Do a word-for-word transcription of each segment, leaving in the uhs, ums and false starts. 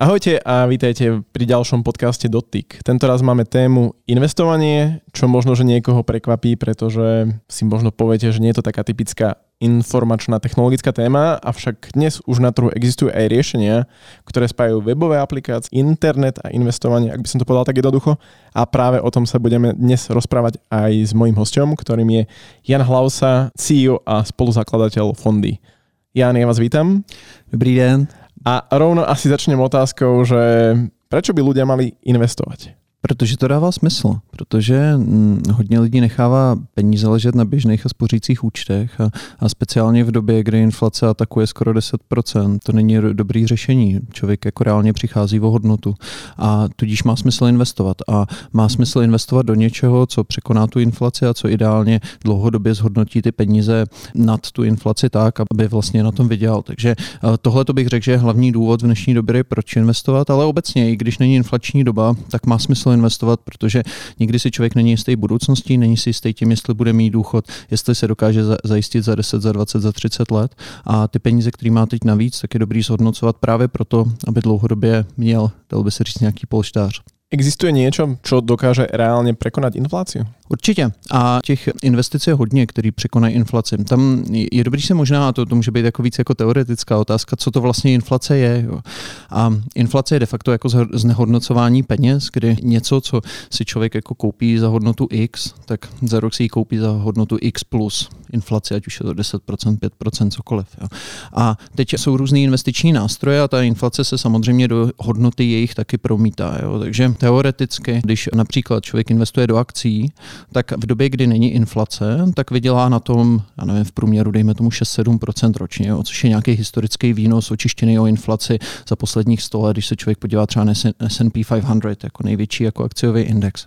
Ahojte a vítajte pri ďalšom podcaste Dotyk. Tentoraz máme tému investovanie, čo možno, že niekoho prekvapí, pretože si možno poviete, že nie je to taká typická informačná technologická téma, avšak dnes už na trhu existujú aj riešenia, ktoré spájajú webové aplikácie, internet a investovanie, ak by som to povedal tak jednoducho. A práve o tom sa budeme dnes rozprávať aj s mojím hosťom, ktorým je Jan Hlausa, C E O a spoluzakladateľ Fondee. Jan, ja vás vítam. Dobrý deň. A rovno asi začnem otázkou, že prečo by ľudia mali investovať? Protože to dává smysl, protože hm, hodně lidí nechává peníze ležet na běžných a spořících účtech a, a speciálně v době, kdy inflace atakuje skoro deset procent, to není dobrý řešení. Člověk jako reálně přichází o hodnotu a tudíž má smysl investovat a má smysl investovat do něčeho, co překoná tu inflaci a co ideálně dlouhodobě zhodnotí ty peníze nad tu inflaci tak, aby vlastně na tom vydělal. Takže tohle to bych řekl, že je hlavní důvod v dnešní době, proč investovat, ale obecně, i když není inflační doba, tak má smysl investovat, protože nikdy si člověk není jistý budoucností, není si jistý tím, jestli bude mít důchod, jestli se dokáže zajistit za deset, za dvacet, za třicet let a ty peníze, který má teď navíc, tak je dobrý zhodnocovat právě proto, aby dlouhodobě měl, dal by se říct, nějaký polštář. Existuje niečo, čo dokáže reálne prekonať infláciu? Určitě. A těch investic je hodně, který překonají inflaci. Tam je dobrý se možná, a to, to může být jako víc jako teoretická otázka, co to vlastně inflace je. Jo. A inflace je de facto jako znehodnocování peněz, kdy něco, co si člověk jako koupí za hodnotu X, tak za rok si ji koupí za hodnotu X plus inflace, ať už je to deset procent, pět procent, cokoliv. Jo. A teď jsou různý investiční nástroje a ta inflace se samozřejmě do hodnoty jejich taky promítá. Jo. Takže teoreticky, když například člověk investuje do akcií, tak v době, kdy není inflace, tak vydělá na tom, já nevím, v průměru dejme tomu šest sedm procent ročně, jo, což je nějaký historický výnos očištěný o inflaci za posledních sto let, když se člověk podívá třeba na es end pí pět set jako největší jako akciový index.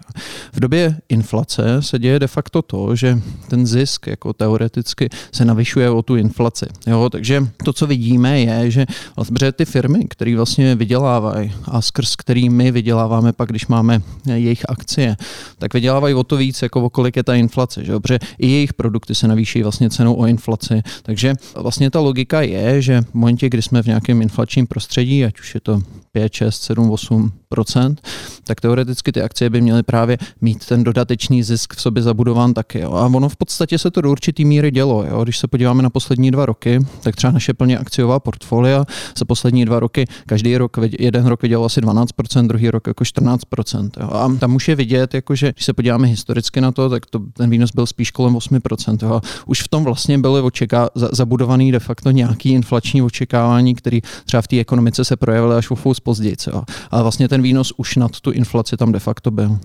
V době inflace se děje de facto to, že ten zisk jako teoreticky se navyšuje o tu inflaci. Jo, takže to, co vidíme, je, že vlastně ty firmy, které vlastně vydělávají a skrz který my vyděláváme pak, když máme jejich akcie, tak vydělávají o to víc, jako o kolik je ta inflace, že jo? Protože i jejich produkty se navýší vlastně cenou o inflaci. Takže vlastně ta logika je, že v momentě, kdy jsme v nějakém inflačním prostředí, ať už je to pět, šest, sedm, osm procent, tak teoreticky ty akcie by měly právě mít ten dodatečný zisk v sobě zabudován taky. Jo? A ono v podstatě se to do určitý míry dělo. Jo? Když se podíváme na poslední dva roky, tak třeba naše plně akciová portfolia za poslední dva roky, každý rok, jeden rok vydělal asi dvanáct procent, druhý rok jako čtrnáct procent. Jo? A tam už je vidět, jakože, když se podíváme historicky na to, tak to, ten výnos byl spíš kolem osm procent. Jo? A už v tom vlastně byly očeká, za, zabudovaný de facto nějaký inflační očekávání, které třeba v té ekonomice se projevily až o později. Jo? Ale vlastně ten výnos už nad tu inflaci tam de facto byl.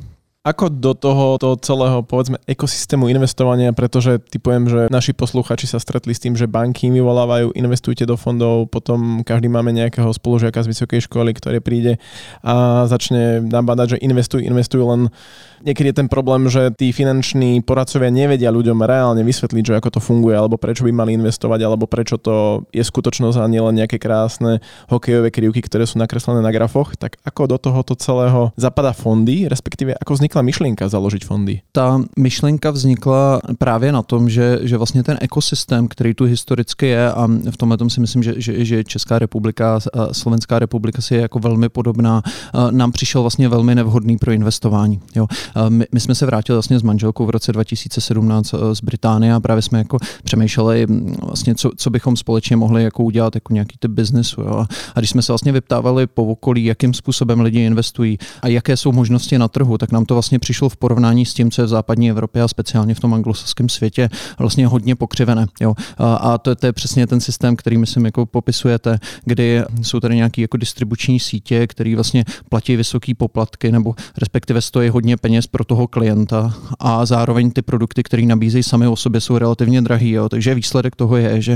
Ako do toho celého, povedzme, ekosystému investovania, pretože typujem, že naši posluchači sa stretli s tým, že banky mi volávajú, investujte do fondov, potom každý máme nejakého spolužiaka z vysokej školy, ktorý príde a začne nám badať, že investuj, investuj, len niekedy je ten problém, že tí finanční poradcovia nevedia ľuďom reálne vysvetliť, že ako to funguje, alebo prečo by mali investovať, alebo prečo to je skutočnosť a nielen nejaké krásne hokejové krivky, ktoré sú nakreslené na grafoch. Tak ako do tohoto celého zapadá fondy, respektíve ako vznikla myšlenka založit fondy? Ta myšlenka vznikla právě na tom, že, že vlastně ten ekosystém, který tu historicky je, a v tomhle tom si myslím, že, že, že Česká republika a Slovenská republika si je jako velmi podobná, nám přišel vlastně velmi nevhodný pro investování. Jo. My, my jsme se vrátili vlastně s manželkou v roce dva tisíce sedmnáct z Británie a právě jsme jako přemýšleli vlastně, co, co bychom společně mohli jako udělat jako nějaký typ biznesu. Jo. A když jsme se vlastně vyptávali po okolí, jakým způsobem lidi investují a jaké jsou možnosti na trhu, tak nám to vlastně přišlo v porovnání s tím, co je v západní Evropě a speciálně v tom anglosaském světě vlastně hodně pokřivené. Jo. A, a to, to je přesně ten systém, který myslím jako popisujete, kdy jsou tady nějaké jako distribuční sítě, které vlastně platí vysoké poplatky nebo respektive stojí hodně peněz pro toho klienta a zároveň ty produkty, které nabízejí sami o sobě, jsou relativně drahý. Jo. Takže výsledek toho je, že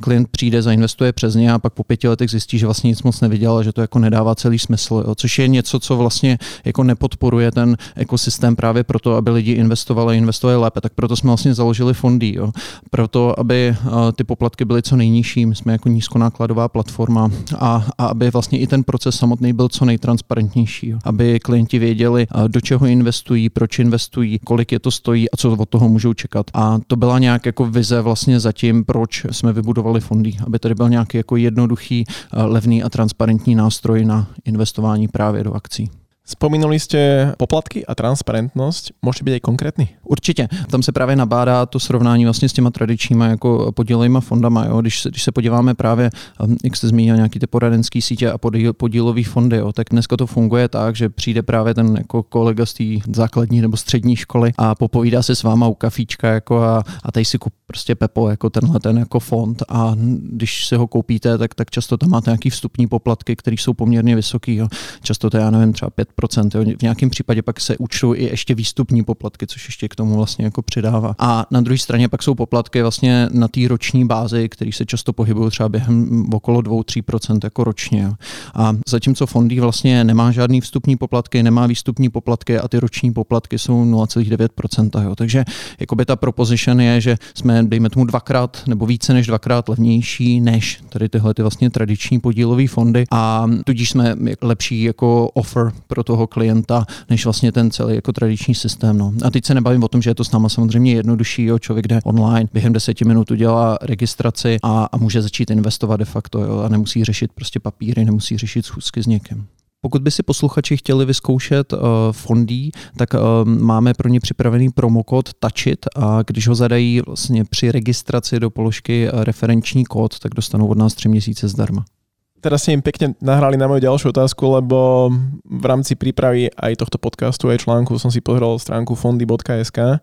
klient přijde, zainvestuje přes ně a pak po pěti letech zjistí, že vlastně nic moc neviděl a že to jako nedává celý smysl, jo. Což je něco, co vlastně jako nepodporuje ten ekosystém právě proto, aby lidi investovali, investovali lépe. Tak proto jsme vlastně založili Fondee. Jo. Proto, aby ty poplatky byly co nejnižší. My jsme jako nízkonákladová platforma a, a aby vlastně i ten proces samotný byl co nejtransparentnější. Jo. Aby klienti věděli, do čeho investují, proč investují, kolik je to stojí a co od toho můžou čekat. A to byla nějak jako vize vlastně zatím, proč jsme vybudovali Fondee. Aby tady byl nějaký jako jednoduchý, levný a transparentní nástroj na investování právě do akcí. Spomínali ste poplatky a transparentnosť. Môžete byť aj konkrétny? Určitě. Tam se právě nabádá to srovnání vlastně s těma tradičníma jako podílejma fondama. Jo. Když, když se podíváme právě, jak jste zmínil, nějaký ty poradenský sítě a podíl, podílový fondy, jo, tak dneska to funguje tak, že přijde právě ten jako kolega z té základní nebo střední školy a popovídá se s váma u kafíčka jako a, a tady si kup prostě Pepo, jako tenhle ten jako fond. A když si ho koupíte, tak, tak často tam máte nějaký vstupní poplatky, které jsou poměrně vysoký. Jo. Často to já nevím, třeba pět procent, jo. V nějakém případě pak se účtují i ještě výstupní poplatky, což ještě k tomu vlastně jako přidává. A na druhé straně pak jsou poplatky vlastně na té roční bázi, které se často pohybují třeba během okolo dva až tři procenta jako ročně. Jo. A zatímco Fondee vlastně nemá žádný vstupní poplatky, nemá výstupní poplatky a ty roční poplatky jsou nula celá devět procenta. Jo. Takže jakoby ta proposition je, že jsme dejme tomu dvakrát nebo více než dvakrát levnější než tady tyhle ty vlastně tradiční podílové fondy a tudíž jsme lepší jako offer pro toho klienta, než vlastně ten celý jako tradiční systém. No. A teď se nebavím o tom, že je to s náma samozřejmě jednodušší. Jo. Člověk jde online, během deseti minut udělá registraci a, a může začít investovat de facto, jo, a nemusí řešit prostě papíry, nemusí řešit schůzky s někým. Pokud by si posluchači chtěli vyzkoušet uh, Fondee, tak uh, máme pro ně připravený promokód TAČIT a když ho zadají vlastně při registraci do položky uh, referenční kód, tak dostanou od nás tři měsíce zdarma. Teraz ste im pekne nahrali na moju ďalšiu otázku, lebo v rámci prípravy aj tohto podcastu, aj článku som si pozrel stránku fondee bodka es ká.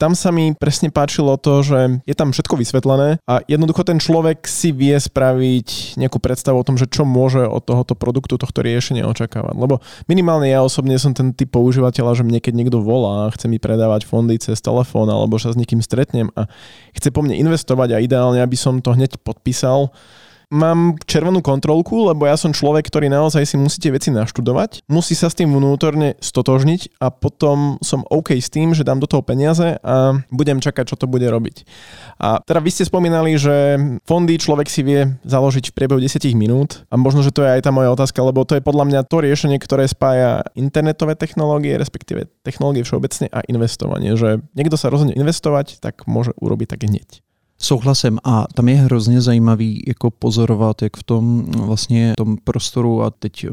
Tam sa mi presne páčilo to, že je tam všetko vysvetlené a jednoducho ten človek si vie spraviť nejakú predstavu o tom, že čo môže od tohoto produktu, tohto riešenia očakávať. Lebo minimálne ja osobne som ten typ používateľa, že mne keď niekto volá a chce mi predávať fondy cez telefón alebo sa s niekým stretnem a chce po mne investovať a ideálne, aby som to hneď podpísal, mám červenú kontrolku, lebo ja som človek, ktorý naozaj si musíte veci naštudovať. Musí sa s tým vnútorne stotožniť a potom som OK s tým, že dám do toho peniaze a budem čakať, čo to bude robiť. A teda vy ste spomínali, že fondy človek si vie založiť v priebehu desať minút a možno, že to je aj tá moja otázka, lebo to je podľa mňa to riešenie, ktoré spája internetové technológie, respektíve technológie všeobecne a investovanie. Že niekto sa rozhodne investovať, tak môže urobiť tak hneď. Souhlasím a tam je hrozně zajímavý jako pozorovat, jak v tom vlastně tom prostoru, a teď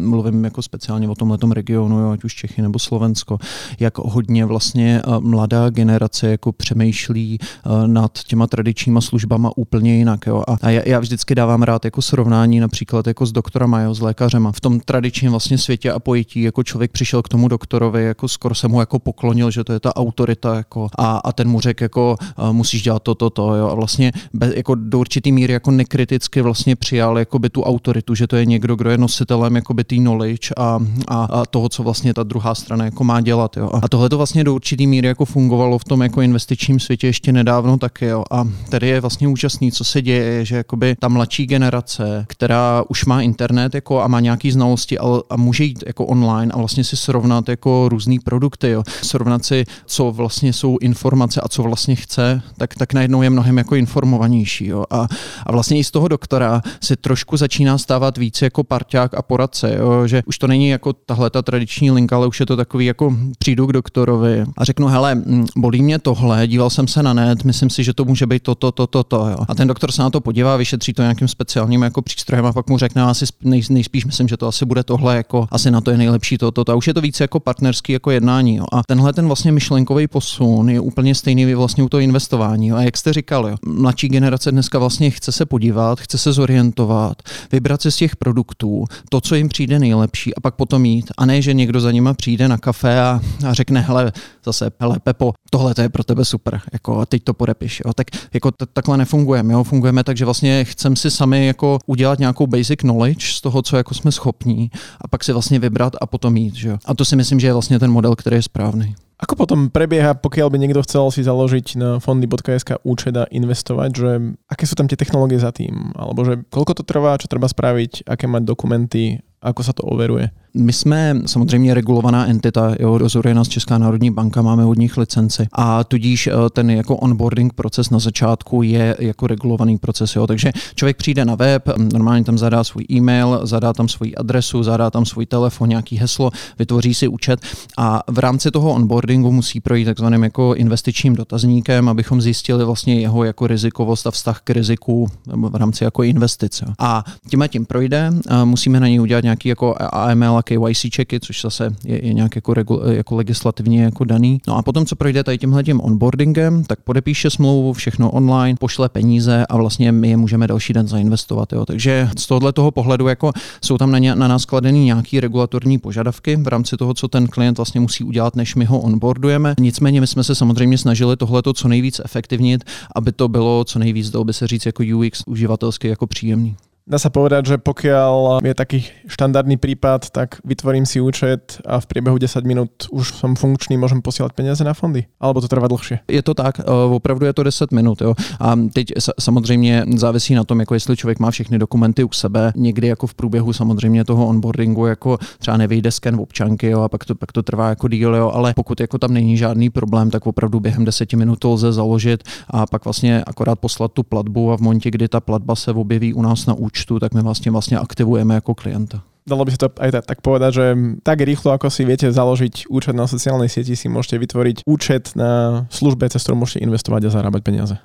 mluvím jako speciálně o tomhletom regionu, jo, ať už Čechy nebo Slovensko, jak hodně vlastně mladá generace jako přemýšlí nad těma tradičníma službama úplně jinak. Jo. A já, já vždycky dávám rád jako srovnání například jako s doktorama, jo, s lékařema. V tom tradičním vlastně světě a pojetí jako člověk přišel k tomu doktorovi, jako skoro se mu jako poklonil, že to je ta autorita jako, a, a ten mu řekl, jako, musíš dělat toto, to, to. Jo, a vlastně bez, jako do určitý míry jako nekriticky vlastně přijal jakoby tu autoritu, že to je někdo, kdo je nositelem jakoby tý knowledge a, a, a toho, co vlastně ta druhá strana jako má dělat. Jo. A tohle to vlastně do určitý míry jako fungovalo v tom jako investičním světě ještě nedávno taky. Jo. A tady je vlastně úžasný, co se děje, že jakoby ta mladší generace, která už má internet jako a má nějaký znalosti a, a může jít jako online a vlastně si srovnat jako různý produkty, jo. Srovnat si, co vlastně jsou informace a co vlastně chce, tak, tak najednou je mnohem jako informovanější. Jo. A, a vlastně i z toho doktora se trošku začíná stávat víc jako parťák a poradce, jo. Že už to není jako tahle ta tradiční linka, ale už je to takový jako přijdu k doktorovi a řeknu, hele, bolí mě tohle, díval jsem se na net, myslím si, že to může být toto, toto, toto. Jo. A ten doktor se na to podívá, vyšetří to nějakým speciálním jako přístrojem a pak mu řekne, asi nej, nejspíš myslím, že to asi bude tohle, jako asi na to je nejlepší toto. To. A už je to víc jako partnerský jako jednání. Jo. A tenhle ten vlastně myšlenkový posun je úplně stejný vlastně u toho investování. Jo. A jak jste říkal, mladší generace dneska vlastně chce se podívat, chce se zorientovat, vybrat si z těch produktů to, co jim přijde nejlepší a pak potom jít. A ne, že někdo za nima přijde na kafe a, a řekne, hele, zase, hele, Pepo, tohle to je pro tebe super, jako, a teď to podepiš. Jo. Tak jako t- takhle nefungujeme, jo. Fungujeme tak, že vlastně chceme si sami jako udělat nějakou basic knowledge z toho, co jako jsme schopní a pak si vlastně vybrat a potom jít. Že jo. A to si myslím, že je vlastně ten model, který je správný. Ako potom prebieha, pokiaľ by niekto chcel si založiť na fondee bodka es ká účet a investovať, že aké sú tam tie technológie za tým? Alebo že koľko to trvá, čo treba spraviť, aké mať dokumenty, ako sa to overuje? My jsme samozřejmě regulovaná entita, jo, dozoruje nás Česká národní banka, máme od nich licenci a tudíž ten jako onboarding proces na začátku je jako regulovaný proces, jo. Takže člověk přijde na web, normálně tam zadá svůj e-mail, zadá tam svou adresu, zadá tam svůj telefon, nějaký heslo, vytvoří si účet a v rámci toho onboardingu musí projít takzvaným jako investičním dotazníkem, abychom zjistili vlastně jeho jako rizikovost a vztah k riziku v rámci jako investice. A tím a tím projde, a musíme na něj udělat nějaký jako A M L a K Y C checky, což zase je, je nějak jako, regu, jako legislativně jako daný. No a potom, co projde tady tímhle tím onboardingem, tak podepíše smlouvu, všechno online, pošle peníze a vlastně my je můžeme další den zainvestovat. Jo. Takže z tohohle toho pohledu jako jsou tam na, ně, na nás kladený nějaký regulatorní požadavky v rámci toho, co ten klient vlastně musí udělat, než my ho onboardujeme. Nicméně my jsme se samozřejmě snažili tohleto co nejvíc efektivnit, aby to bylo co nejvíc, dalo by se říct, jako U X uživatelsky jako příjemný. Dá sa povedať, že pokiaľ je taký štandardný prípad, tak vytvorím si účet a v priebehu desať minút už som funkčný, môžem posielať peniaze na fondy? Alebo to trvá dlhšie? Je to tak, opravdu je to deset minút. Jo. A teď samozřejmě závisí na tom, jako jestli člověk má všechny dokumenty u sebe. Někdy jako v průběhu samozřejmě toho onboardingu jako třeba nevyjde sken v občanky, jo, a pak to, pak to trvá jako díl, jo, ale pokud jako tam není žádný problém, tak opravdu během deseti minút to lze založit a pak vlastně akorát poslat tu platbu a v momentě, kdy ta platba se objeví u nás na účtu, tak my vlastne, vlastne aktivujeme ako klienta. Dalo by sa to aj tak, tak povedať, že tak rýchlo, ako si viete založiť účet na sociálnej sieti, si môžete vytvoriť účet na službe, cez ktorú môžete investovať a zarábať peniaze.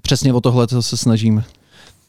Presne o tohle sa snažíme.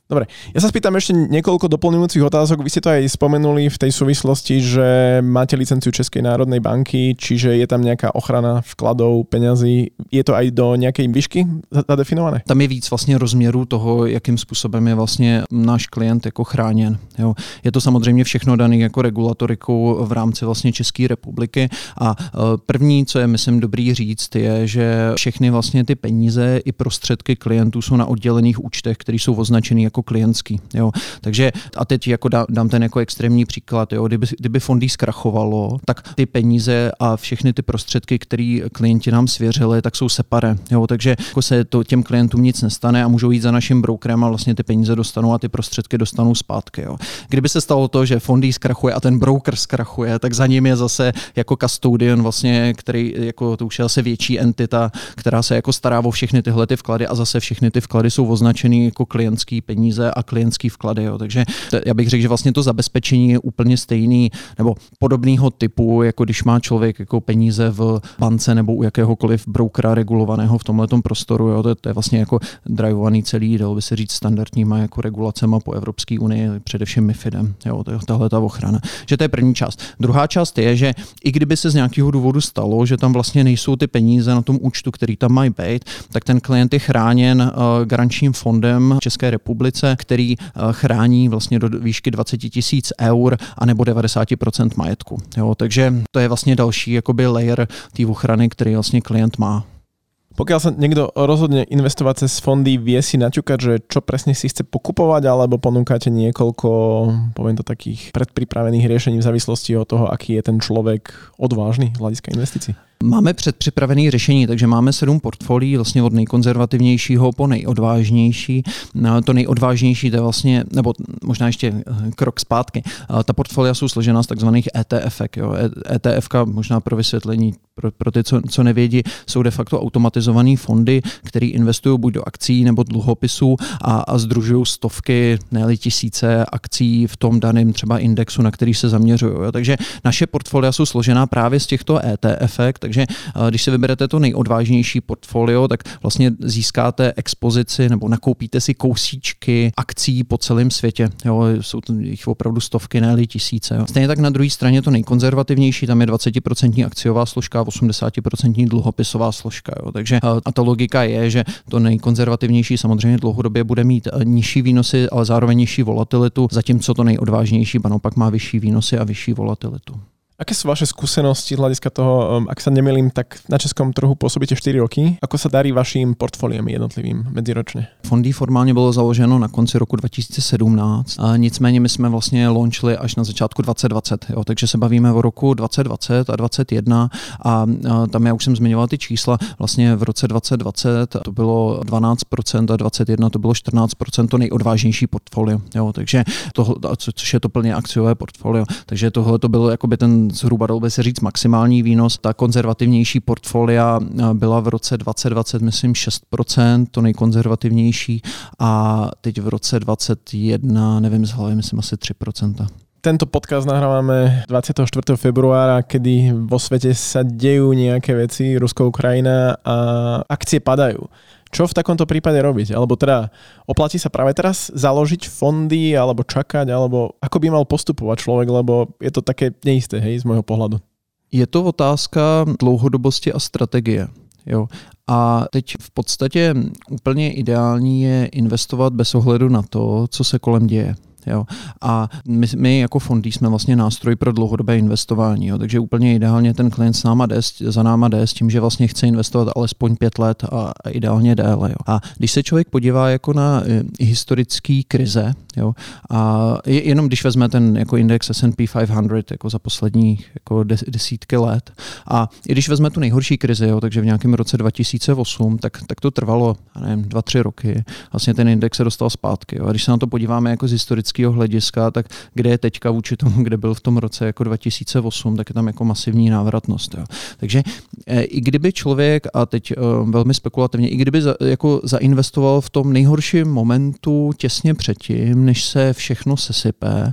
Dobre, ja sa spýtam ešte niekoľko doplňujúcich otázok. Vy ste to aj spomenuli v tej súvislosti, že máte licenciu Českej národnej banky, čiže je tam nejaká ochrana vkladov, peňazí. Je to aj do nejakej výšky zadefinované? Tam je víc vlastne rozměru toho, jakým způsobem je vlastně náš klient jako chráněn. Jo. Je to samozřejmě všechno daný jako regulatorikou v rámci vlastně České republiky a první, co je myslím dobrý říct, je, že všechny vlastně ty peníze i prostředky klientů jsou na oddělených účtech, které jsou označeny jako klientský. Jo. Takže a teď jako dá, dám ten jako extrémní příklad. Jo. Kdyby, kdyby Fondee zkrachovalo, tak ty peníze a všechny ty prostředky, které klienti nám svěřili, tak jsou separé. Jo. Takže jako se to těm klientům nic nestane a můžou jít za naším brokerem a vlastně ty peníze dostanou a ty prostředky dostanou zpátky. Jo. Kdyby se stalo to, že Fondee zkrachuje a ten broker zkrachuje, tak za ním je zase jako custodian, vlastně, který jako to už je zase větší entita, která se jako stará o všechny tyhle ty vklady a zase všechny ty vklady jsou označeny jako klientský peníze a klientský vklady. Jo. Takže já bych řekl, že vlastně to zabezpečení je úplně stejný nebo podobného typu, jako když má člověk jako peníze v bance nebo u jakéhokoliv brokera regulovaného v tomhletom prostoru. Jo. To, je, to je vlastně jako drivovaný celý, dalo by se říct, standardníma jako regulacema po Evropské unii, především MiFIDem. Jo. To je tahle ta ochrana. Že to je první část. Druhá část je, že i kdyby se z nějakého důvodu stalo, že tam vlastně nejsou ty peníze na tom účtu, který tam mají být, tak ten klient je chráněn garančním fondem České republiky, který chrání vlastně do výšky dvacet tisíc eur a nebo devadesát procent majetku. Jo, takže to je vlastně další jakoby layer té ochrany, který vlastně klient má. Pokiaľ sa niekto rozhodne investovať cez fondy, vie si naťukať, že čo presne si chce pokupovať, alebo ponúkate niekoľko, poviem to, takých predpripravených riešení v závislosti od toho, aký je ten človek odvážny z hľadiska investícií? Máme předpřipravené řešení, takže máme sedm portfolií vlastně od nejkonzervativnějšího po nejodvážnější. To nejodvážnější to je vlastně, nebo možná ještě krok zpátky. Ta portfolia jsou složena z takzvaných E T F. E T F, možná pro vysvětlení pro, pro ty, co, co nevědí, jsou de facto automatizované fondy, které investují buď do akcí nebo dluhopisů a, a sdružují stovky, ne-li tisíce akcí v tom daném třeba indexu, na který se zaměřují. Takže naše portfolia jsou složená právě z těchto E T F. Takže když si vyberete to nejodvážnější portfolio, tak vlastně získáte expozici nebo nakoupíte si kousíčky akcí po celém světě. Jo, jsou to jich opravdu stovky, ne-li tisíce. Jo. Stejně tak na druhé straně to nejkonzervativnější, tam je dvacet procent akciová složka a osmdesát procent dluhopisová složka. Jo. Takže a ta logika je, že to nejkonzervativnější samozřejmě dlouhodobě bude mít nižší výnosy, ale zároveň nižší volatilitu, zatímco to nejodvážnější naopak má vyšší výnosy a vyšší volatilitu. Aké sú vaše skúsenosti z hľadiska toho, ak sa nemýlim, tak na českom trhu pôsobíte štyri roky? Ako sa darí vašim portfóliom jednotlivým medziročne? Fondee formálně bylo založeno na konci roku dva tisíce sedmnáct, a nicméně my jsme vlastně launchli až na začátku dvacet dvacet, jo, takže se bavíme o roku dvacet dvacet a dvacet jedna a, a tam já už jsem zmiňoval ty čísla, vlastně v roce dvacet dvacet to bylo dvanáct procent a dvacet jedna to bylo čtrnáct procent, to nejodvážnější portfolio, jo, takže toho, což je to plně akciové portfolio, takže tohle to bylo jakoby ten zhruba dal by se říct maximální výnos, ta konzervativnější portfolia byla v roce dvacet dvacet myslím šest procent, to nejkonzervativnější a teď v roce dvacet jedna nevím z hlavy, myslím asi tři procenta. Tento podcast nahrávame dvadsiateho štvrtého februára, kedy vo svete sa dejú nejaké veci, Rusko, Ukrajina a akcie padajú. Čo v takomto prípade robiť? Alebo teda oplatí sa práve teraz založiť fondy, alebo čakať, alebo ako by mal postupovať človek, lebo je to také neisté, hej, z môjho pohľadu. Je to otázka dlouhodobosti a strategie. Jo. A teď v podstatě úplně ideální je investovat bez ohledu na to, co se kolem děje. Jo. A my, my jako Fondee jsme vlastně nástroj pro dlouhodobé investování, jo. Takže úplně ideálně ten klient s náma jde, za náma jde s tím, že vlastně chce investovat alespoň pět let a, a ideálně déle. Jo. A když se člověk podívá jako na i, historický krize, jo, a je, jenom když vezme ten jako index es end pí pět set jako za posledních jako des, desítky let a i když vezme tu nejhorší krizi, jo, takže v nějakém roce dva tisíce osm, tak, tak to trvalo, já nevím, dva, tři roky, vlastně ten index se dostal zpátky. Jo. A když se na to podíváme jako z historického hlediska, tak kde je teďka vůči tomu, kde byl v tom roce jako dva tisíce osm, tak je tam jako masivní návratnost. Jo. Takže e, i kdyby člověk, a teď e, velmi spekulativně, i kdyby za, jako zainvestoval v tom nejhorším momentu těsně předtím, než se všechno sesype,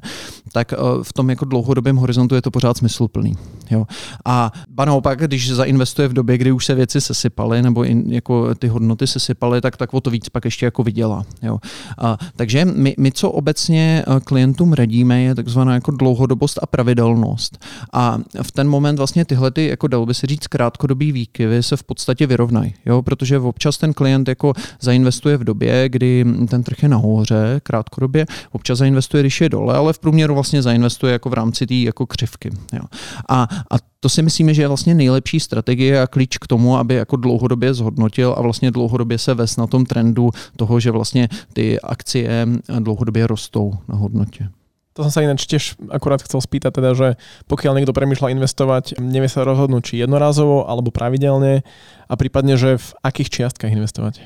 tak e, v tom jako dlouhodobém horizontu je to pořád smysluplný. Jo. A ba naopak, když zainvestuje v době, kdy už se věci sesypaly, nebo in, jako ty hodnoty sesypaly, tak, tak o to víc pak ještě jako vydělá. Jo. A, takže my, my, co obecně klientům radíme, je takzvaná jako dlouhodobost a pravidelnost. A v ten moment vlastně tyhle ty, jako dalo by se říct, krátkodobý výkyvy se v podstatě vyrovnají, jo, protože občas ten klient jako zainvestuje v době, kdy ten trh je nahoře, krátkodobě, občas zainvestuje, když je dole, ale v průměru vlastně zainvestuje jako v rámci té jako křivky. Jo. A, a to si myslíme, že je vlastně nejlepší strategie a klíč k tomu, aby jako dlouhodobě zhodnotil a vlastně dlouhodobě se ves na tom trendu toho, že vlastně ty akcie dlouhodobě rostou na hodnote. To som sa ináč tiež akurát chcel spýtať, teda, že pokiaľ niekto premýšľa investovať, nevie sa rozhodnúť, či jednorázovo alebo pravidelne a prípadne, že v akých čiastkách investovať?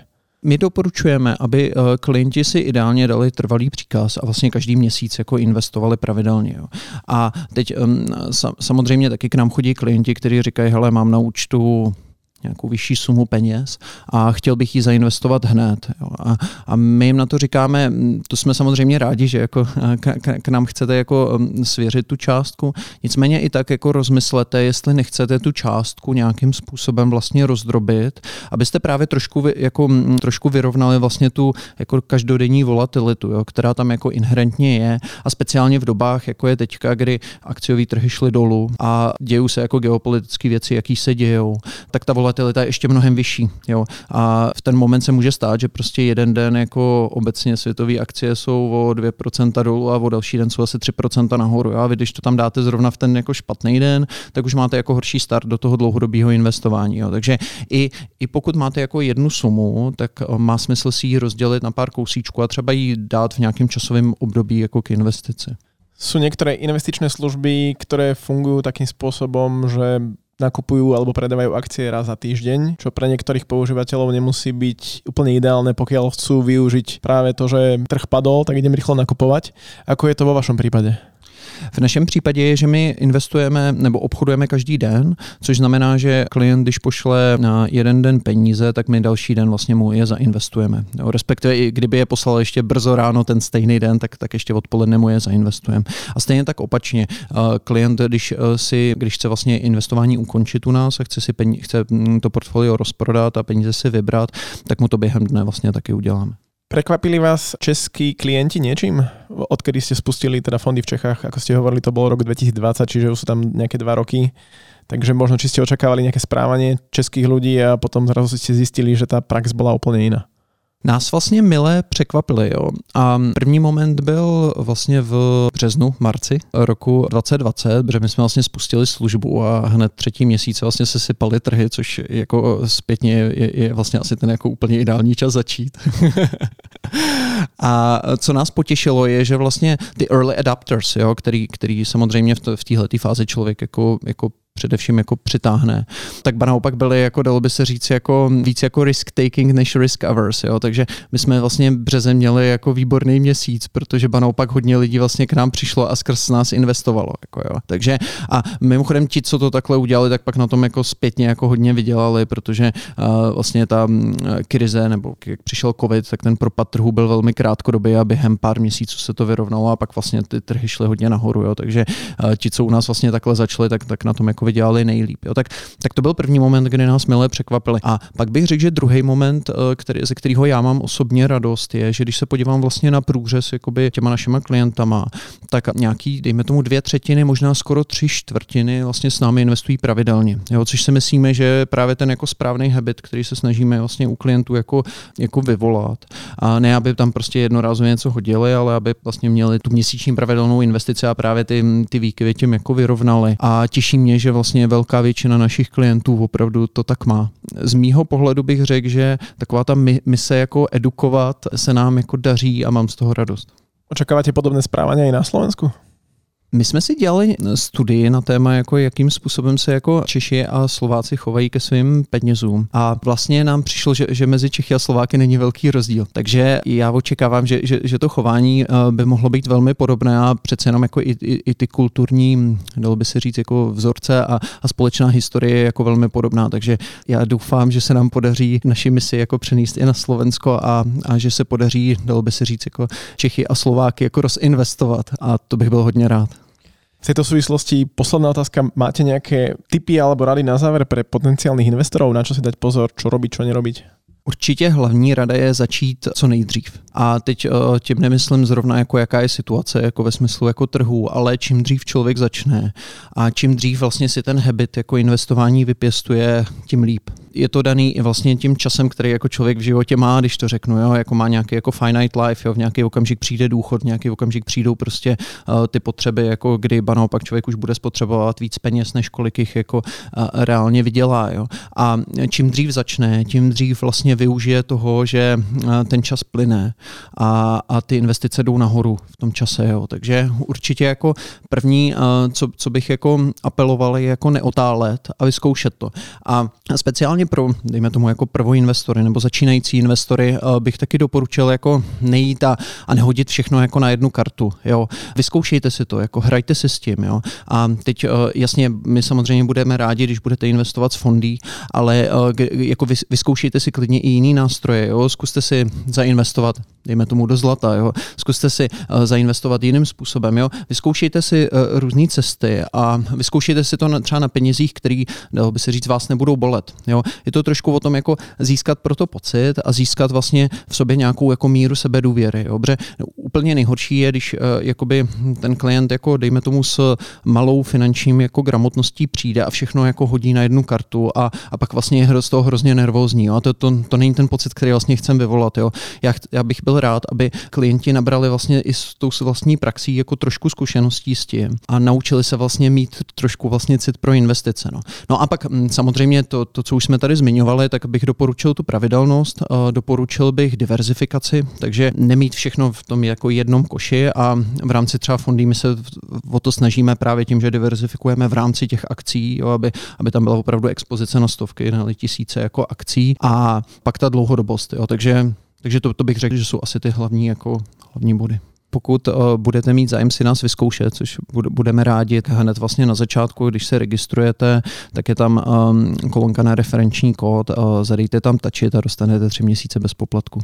My doporučujeme, aby klienti si ideálně dali trvalý příkaz a vlastně každý měsíc jako investovali pravidelně. Jo. A teď samozřejmě taky k nám chodí klienti, kteří říkají, hele, mám na účtu nějakou vyšší sumu peněz a chtěl bych ji zainvestovat hned. Jo. A, a my jim na to říkáme, to jsme samozřejmě rádi, že jako k, k nám chcete jako svěřit tu částku, nicméně i tak jako rozmyslete, jestli nechcete tu částku nějakým způsobem vlastně rozdrobit, abyste právě trošku, jako, trošku vyrovnali vlastně tu jako každodenní volatilitu, jo, která tam jako inherentně je a speciálně v dobách, jako je teďka, kdy akciový trhy šly dolů a dějou se jako geopolitické věci, jaký se dějou, tak ta volatilita je ještě mnohem vyšší. Jo. A v ten moment se může stát, že prostě jeden den jako obecně světové akcie jsou o dvě procenta dolů a o další den jsou asi tři procenta nahoru. Jo. A vy, když to tam dáte zrovna v ten jako špatný den, tak už máte jako horší start do toho dlouhodobého investování. Jo. Takže i, i pokud máte jako jednu sumu, tak má smysl si ji rozdělit na pár kousíčků a třeba ji dát v nějakém časovém období jako k investici. Sú niektoré investičné služby, ktoré fungujú takým spôsobom, že nakupujú alebo predávajú akcie raz za týždeň, čo pre niektorých používateľov nemusí byť úplne ideálne, pokiaľ chcú využiť práve to, že trh padol, tak idem rýchlo nakupovať. Ako je to vo vašom prípade? V našem případě je, že my investujeme nebo obchodujeme každý den, což znamená, že klient, když pošle na jeden den peníze, tak my další den vlastně mu je zainvestujeme. Jo, respektive i kdyby je poslal ještě brzo ráno ten stejný den, tak, tak ještě odpoledne mu je zainvestujeme. A stejně tak opačně. Klient, když, si, když chce vlastně investování ukončit u nás a chce, si peníze, chce to portfolio rozprodat a peníze si vybrat, tak mu to během dne vlastně taky uděláme. Prekvapili vás českí klienti niečím? Odkedy ste spustili teda Fondee v Čechách, ako ste hovorili, to bolo rok dvetisícdvadsať, čiže už sú tam nejaké dva roky. Takže možno, či ste očakávali nejaké správanie českých ľudí a potom zrazu ste zistili, že tá prax bola úplne iná. Nás vlastně milé překvapili, jo. A první moment byl vlastně v březnu, marci roku dvacet dvacet, protože my jsme vlastně spustili službu a hned třetí měsíce vlastně se sypaly trhy, což jako zpětně je, je vlastně asi ten jako úplně ideální čas začít. A co nás potěšilo je, že vlastně ty early adapters, jo, který, který samozřejmě v téhleté fázi člověk jako, jako především jako přitáhne, tak ba naopak byly, jako dalo by se říct, jako víc jako risk taking než risk averse, jo. Takže my jsme vlastně březen měli jako výborný měsíc, protože ba naopak hodně lidí vlastně k nám přišlo a skrz nás investovalo, jako jo. Takže a mimochodem ti, co to takhle udělali, tak pak na tom jako zpětně jako hodně vydělali, protože uh, vlastně ta uh, krize nebo jak přišel covid, tak ten propad trhu byl velmi krátkodobý a během pár měsíců se to vyrovnalo a pak vlastně ty trhy šly hodně nahoru, jo. Takže uh, ti, co u nás vlastně takhle začali, tak tak na tom jako dělali nejlíp. Jo. Tak, tak to byl první moment, kdy nás milé překvapili. A pak bych řekl, že druhý moment, který, ze kterého já mám osobně radost, je, že když se podívám vlastně na průřez jakoby těma našima klientama, tak nějaký, dejme tomu dvě třetiny, možná skoro tři čtvrtiny vlastně s námi investují pravidelně. Jo, což si myslíme, že je právě ten jako správný habit, který se snažíme vlastně u klientů jako, jako vyvolat. A ne, aby tam prostě jednorázově něco hodili, ale aby vlastně měli tu měsíční pravidelnou investici a právě ty, ty výkyvy tím jako vyrovnali. A těší mě, že vlastně velká většina našich klientů opravdu to tak má. Z mýho pohledu bych řekl, že taková ta mise jako edukovat se nám jako daří a mám z toho radost. Očekáváte podobné správání i na Slovensku? My jsme si dělali studii na téma, jako jakým způsobem se jako Češi a Slováci chovají ke svým penězům. A vlastně nám přišlo, že, že mezi Čechy a Slováky není velký rozdíl. Takže já očekávám, že, že, že to chování by mohlo být velmi podobné a přece jenom jako i, i, i ty kulturní, dalo by se říct, jako vzorce a, a společná historie je jako velmi podobná. Takže já doufám, že se nám podaří naši misi jako přenést i na Slovensko a, a že se podaří, dalo by se říct, jako Čechy a Slováky jako rozinvestovat. A to bych byl hodně rád. V tejto súvislosti posledná otázka. Máte nejaké tipy alebo rady na záver pre potenciálnych investorov? Na čo si dať pozor? Čo robiť, čo nerobiť? Určitě hlavní rada je začít co nejdřív. A teď tím nemyslím zrovna jako jaká je situace jako ve smyslu jako trhu, ale čím dřív člověk začne a čím dřív vlastně si ten habit jako investování vypěstuje, tím líp. Je to daný i vlastně tím časem, který jako člověk v životě má, když to řeknu, jo, jako má nějaký jako finite life, jo, v nějaký okamžik přijde důchod, v nějaký okamžik přijdou prostě uh, ty potřeby, jako kdy ba naopak člověk už bude spotřebovat víc peněz, než kolik jich jako uh, reálně vydělá, jo. A čím dřív začne, tím dřív vlastně využije toho, že ten čas plyne a, a ty investice jdou nahoru v tom čase. Jo. Takže určitě jako první, co, co bych jako apeloval, je jako neotálet a vyzkoušet to. A speciálně pro, dejme tomu, jako prvoinvestory nebo začínající investory bych taky doporučil jako nejít a, a nehodit všechno jako na jednu kartu. Jo. Vyzkoušejte si to, jako hrajte si s tím. Jo. A teď jasně, my samozřejmě budeme rádi, když budete investovat s Fondee, ale jako vyzkoušejte si klidně i jiný nástroje. Jo? Zkuste si zainvestovat, dejme tomu, do zlata. Jo? Zkuste si uh, zainvestovat jiným způsobem. Jo? Vyzkoušejte si uh, různé cesty a vyzkoušejte si to na, třeba na penězích, který, dalo by se říct, vás nebudou bolet. Jo? Je to trošku o tom jako získat proto pocit a získat vlastně v sobě nějakou jako míru sebedůvěry. Jo? Protože úplně nejhorší je, když uh, jakoby ten klient, jako, dejme tomu, s malou finančním jako gramotností přijde a všechno jako hodí na jednu kartu a, a pak vlastně je z toho hrozně nervózní. Jo? A to, to To není ten pocit, který vlastně chcem vyvolat. Jo. Já, já bych byl rád, aby klienti nabrali vlastně i s tou vlastní praxí jako trošku zkušeností s tím a naučili se vlastně mít trošku vlastně cit pro investice. No, no a pak samozřejmě to, to, co už jsme tady zmiňovali, tak bych doporučil tu pravidelnost, doporučil bych diverzifikaci, takže nemít všechno v tom jako jednom koši a v rámci třeba Fondee my se o to snažíme právě tím, že diverzifikujeme v rámci těch akcí, jo, aby, aby tam byla opravdu expozice na stovky, na tisíce jako akcí a pak ta dlouhodobost. Jo. Takže, takže to, to bych řekl, že jsou asi ty hlavní, jako, hlavní body. Pokud uh, budete mít zájem si nás vyzkoušet, což budeme rádi, hned vlastně na začátku, když se registrujete, tak je tam um, kolonka na referenční kód, uh, zadejte tam tačit a dostanete tři měsíce bez poplatku.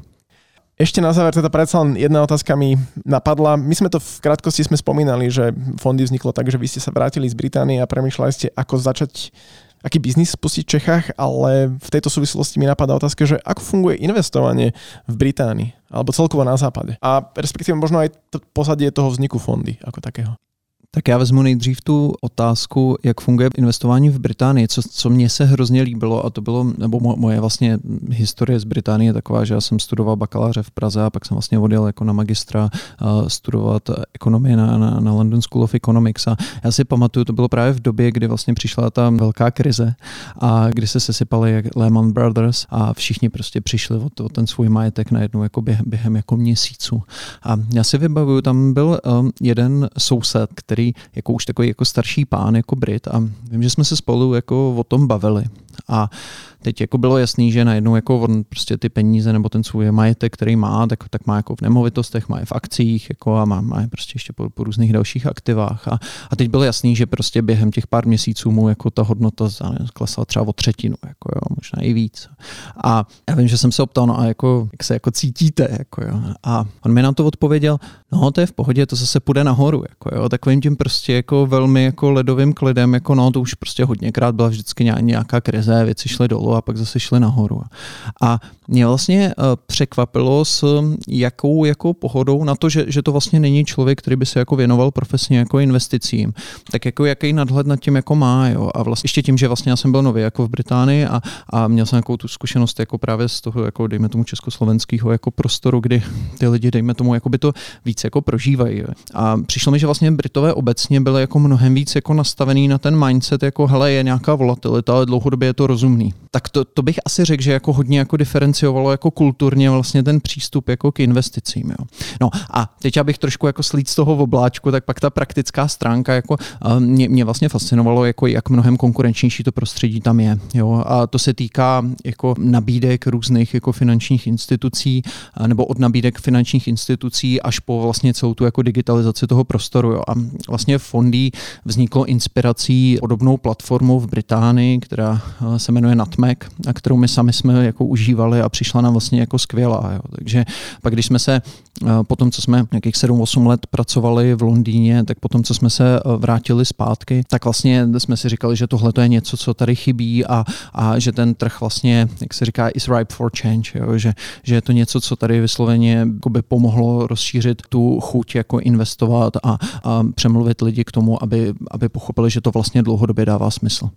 Ešte na záver, teda predsa len jedna otázka mi napadla. My sme to v krátkosti sme spomínali, že Fondee vzniklo tak, že vy ste sa vrátili z Británie a premýšľali ste, ako začať aký biznis spustiť v Čechách, ale v tejto súvislosti mi napadá otázka, že ako funguje investovanie v Británii alebo celkovo na západe a respektíve možno aj to pozadie toho vzniku Fondee ako takého. Tak já vezmu nejdřív tu otázku, jak funguje investování v Británii. Co, co mně se hrozně líbilo, a to bylo, nebo moje vlastně historie z Británie je taková, že já jsem studoval bakaláře v Praze a pak jsem vlastně odjel jako na magistra studovat ekonomii na, na, na London School of Economics. A já si pamatuju, to bylo právě v době, kdy vlastně přišla ta velká krize a kdy se sesypaly jak Lehman Brothers a všichni prostě přišli o, to, o ten svůj majetek najednou jako během, během jako měsíců. A já si vybavuju, tam byl um, jeden soused, který jako už takový jako starší pán, jako Brit, a vím, že jsme se spolu jako o tom bavili. A teď jako bylo jasný, že najednou jako on prostě ty peníze nebo ten svůj majetek, který má, tak, tak má jako v nemovitostech, má je v akcích jako a má, má je prostě ještě po, po různých dalších aktivách. A, a teď bylo jasný, že prostě během těch pár měsíců mu jako ta hodnota klesla třeba o třetinu, jako jo, možná i víc. A já vím, že jsem se optal, no a jako, jak se jako cítíte? Jako jo. A on mi na to odpověděl, no to je v pohodě, to zase půjde nahoru. Jako jo. Takovým tím prostě jako velmi jako ledovým klidem, jako no to už prostě hodněkrát byla vždycky nějaká krize, věci šly dolů a pak zase šly nahoru. A mě vlastně překvapilo, s jakou jako pohodou na to, že, že to vlastně není člověk, který by se jako věnoval profesně jako investicím, tak jako jaký nadhled nad tím jako má, jo. A vlastně ještě tím, že vlastně já jsem byl nový jako v Británii a, a měl jsem nějakou tu zkušenost jako právě z toho jako dejme tomu československého jako prostoru, kdy ty lidi dejme tomu jako by to víc jako prožívají. Jo. A přišlo mi, že vlastně Britové obecně byly jako mnohem víc jako nastavený na ten mindset jako hele, je nějaká volatilita, ale dlouhodobě je to rozumný. Tak to, to bych asi řekl, že jako hodně jako diferenciovalo jako kulturně vlastně ten přístup jako k investicím. Jo. No a teď abych trošku jako slít z toho v obláčku, tak pak ta praktická stránka jako mě, mě vlastně fascinovalo, jako jak mnohem konkurenčnější to prostředí tam je. Jo. A to se týká jako nabídek různých jako finančních institucí nebo od nabídek finančních institucí až po vlastně celou tu jako digitalizaci toho prostoru. Jo. A vlastně Fondee vzniklo inspirací podobnou platformou v Británii, která se jmenuje NatMek, a kterou my sami jsme jako užívali a přišla nám vlastně jako skvělá. Jo. Takže pak když jsme se potom, co jsme nějakých sedm osm let pracovali v Londýně, tak potom, co jsme se vrátili zpátky, tak vlastně jsme si říkali, že tohle je něco, co tady chybí a, a že ten trh vlastně, jak se říká, is ripe for change, jo. Že, že je to něco, co tady vysloveně by pomohlo rozšířit tu chuť jako investovat a, a přemluvit lidi k tomu, aby, aby pochopili, že to vlastně dlouhodobě dává smysl.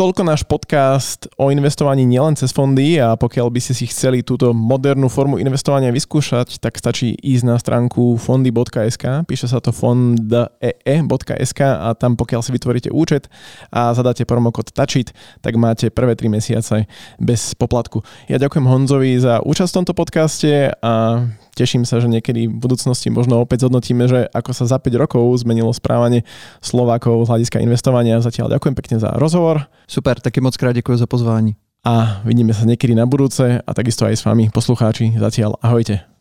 Toľko náš podcast o investovaní nielen cez fondy a pokiaľ by ste si chceli túto modernú formu investovania vyskúšať, tak stačí ísť na stránku fondy bodka es ká, píše sa to fondee bodka es ká a tam pokiaľ si vytvoríte účet a zadáte promokód TAČIT, tak máte prvé tri mesiace bez poplatku. Ja ďakujem Honzovi za účasť v tomto podcaste a teším sa, že niekedy v budúcnosti možno opäť zhodnotíme, že ako sa za päť rokov zmenilo správanie Slovákov z hľadiska investovania. Zatiaľ ďakujem pekne za rozhovor. Super, taky moc krát ďakujem za pozvání. A vidíme sa niekedy na budúce a takisto aj s vami poslucháči. Zatiaľ ahojte.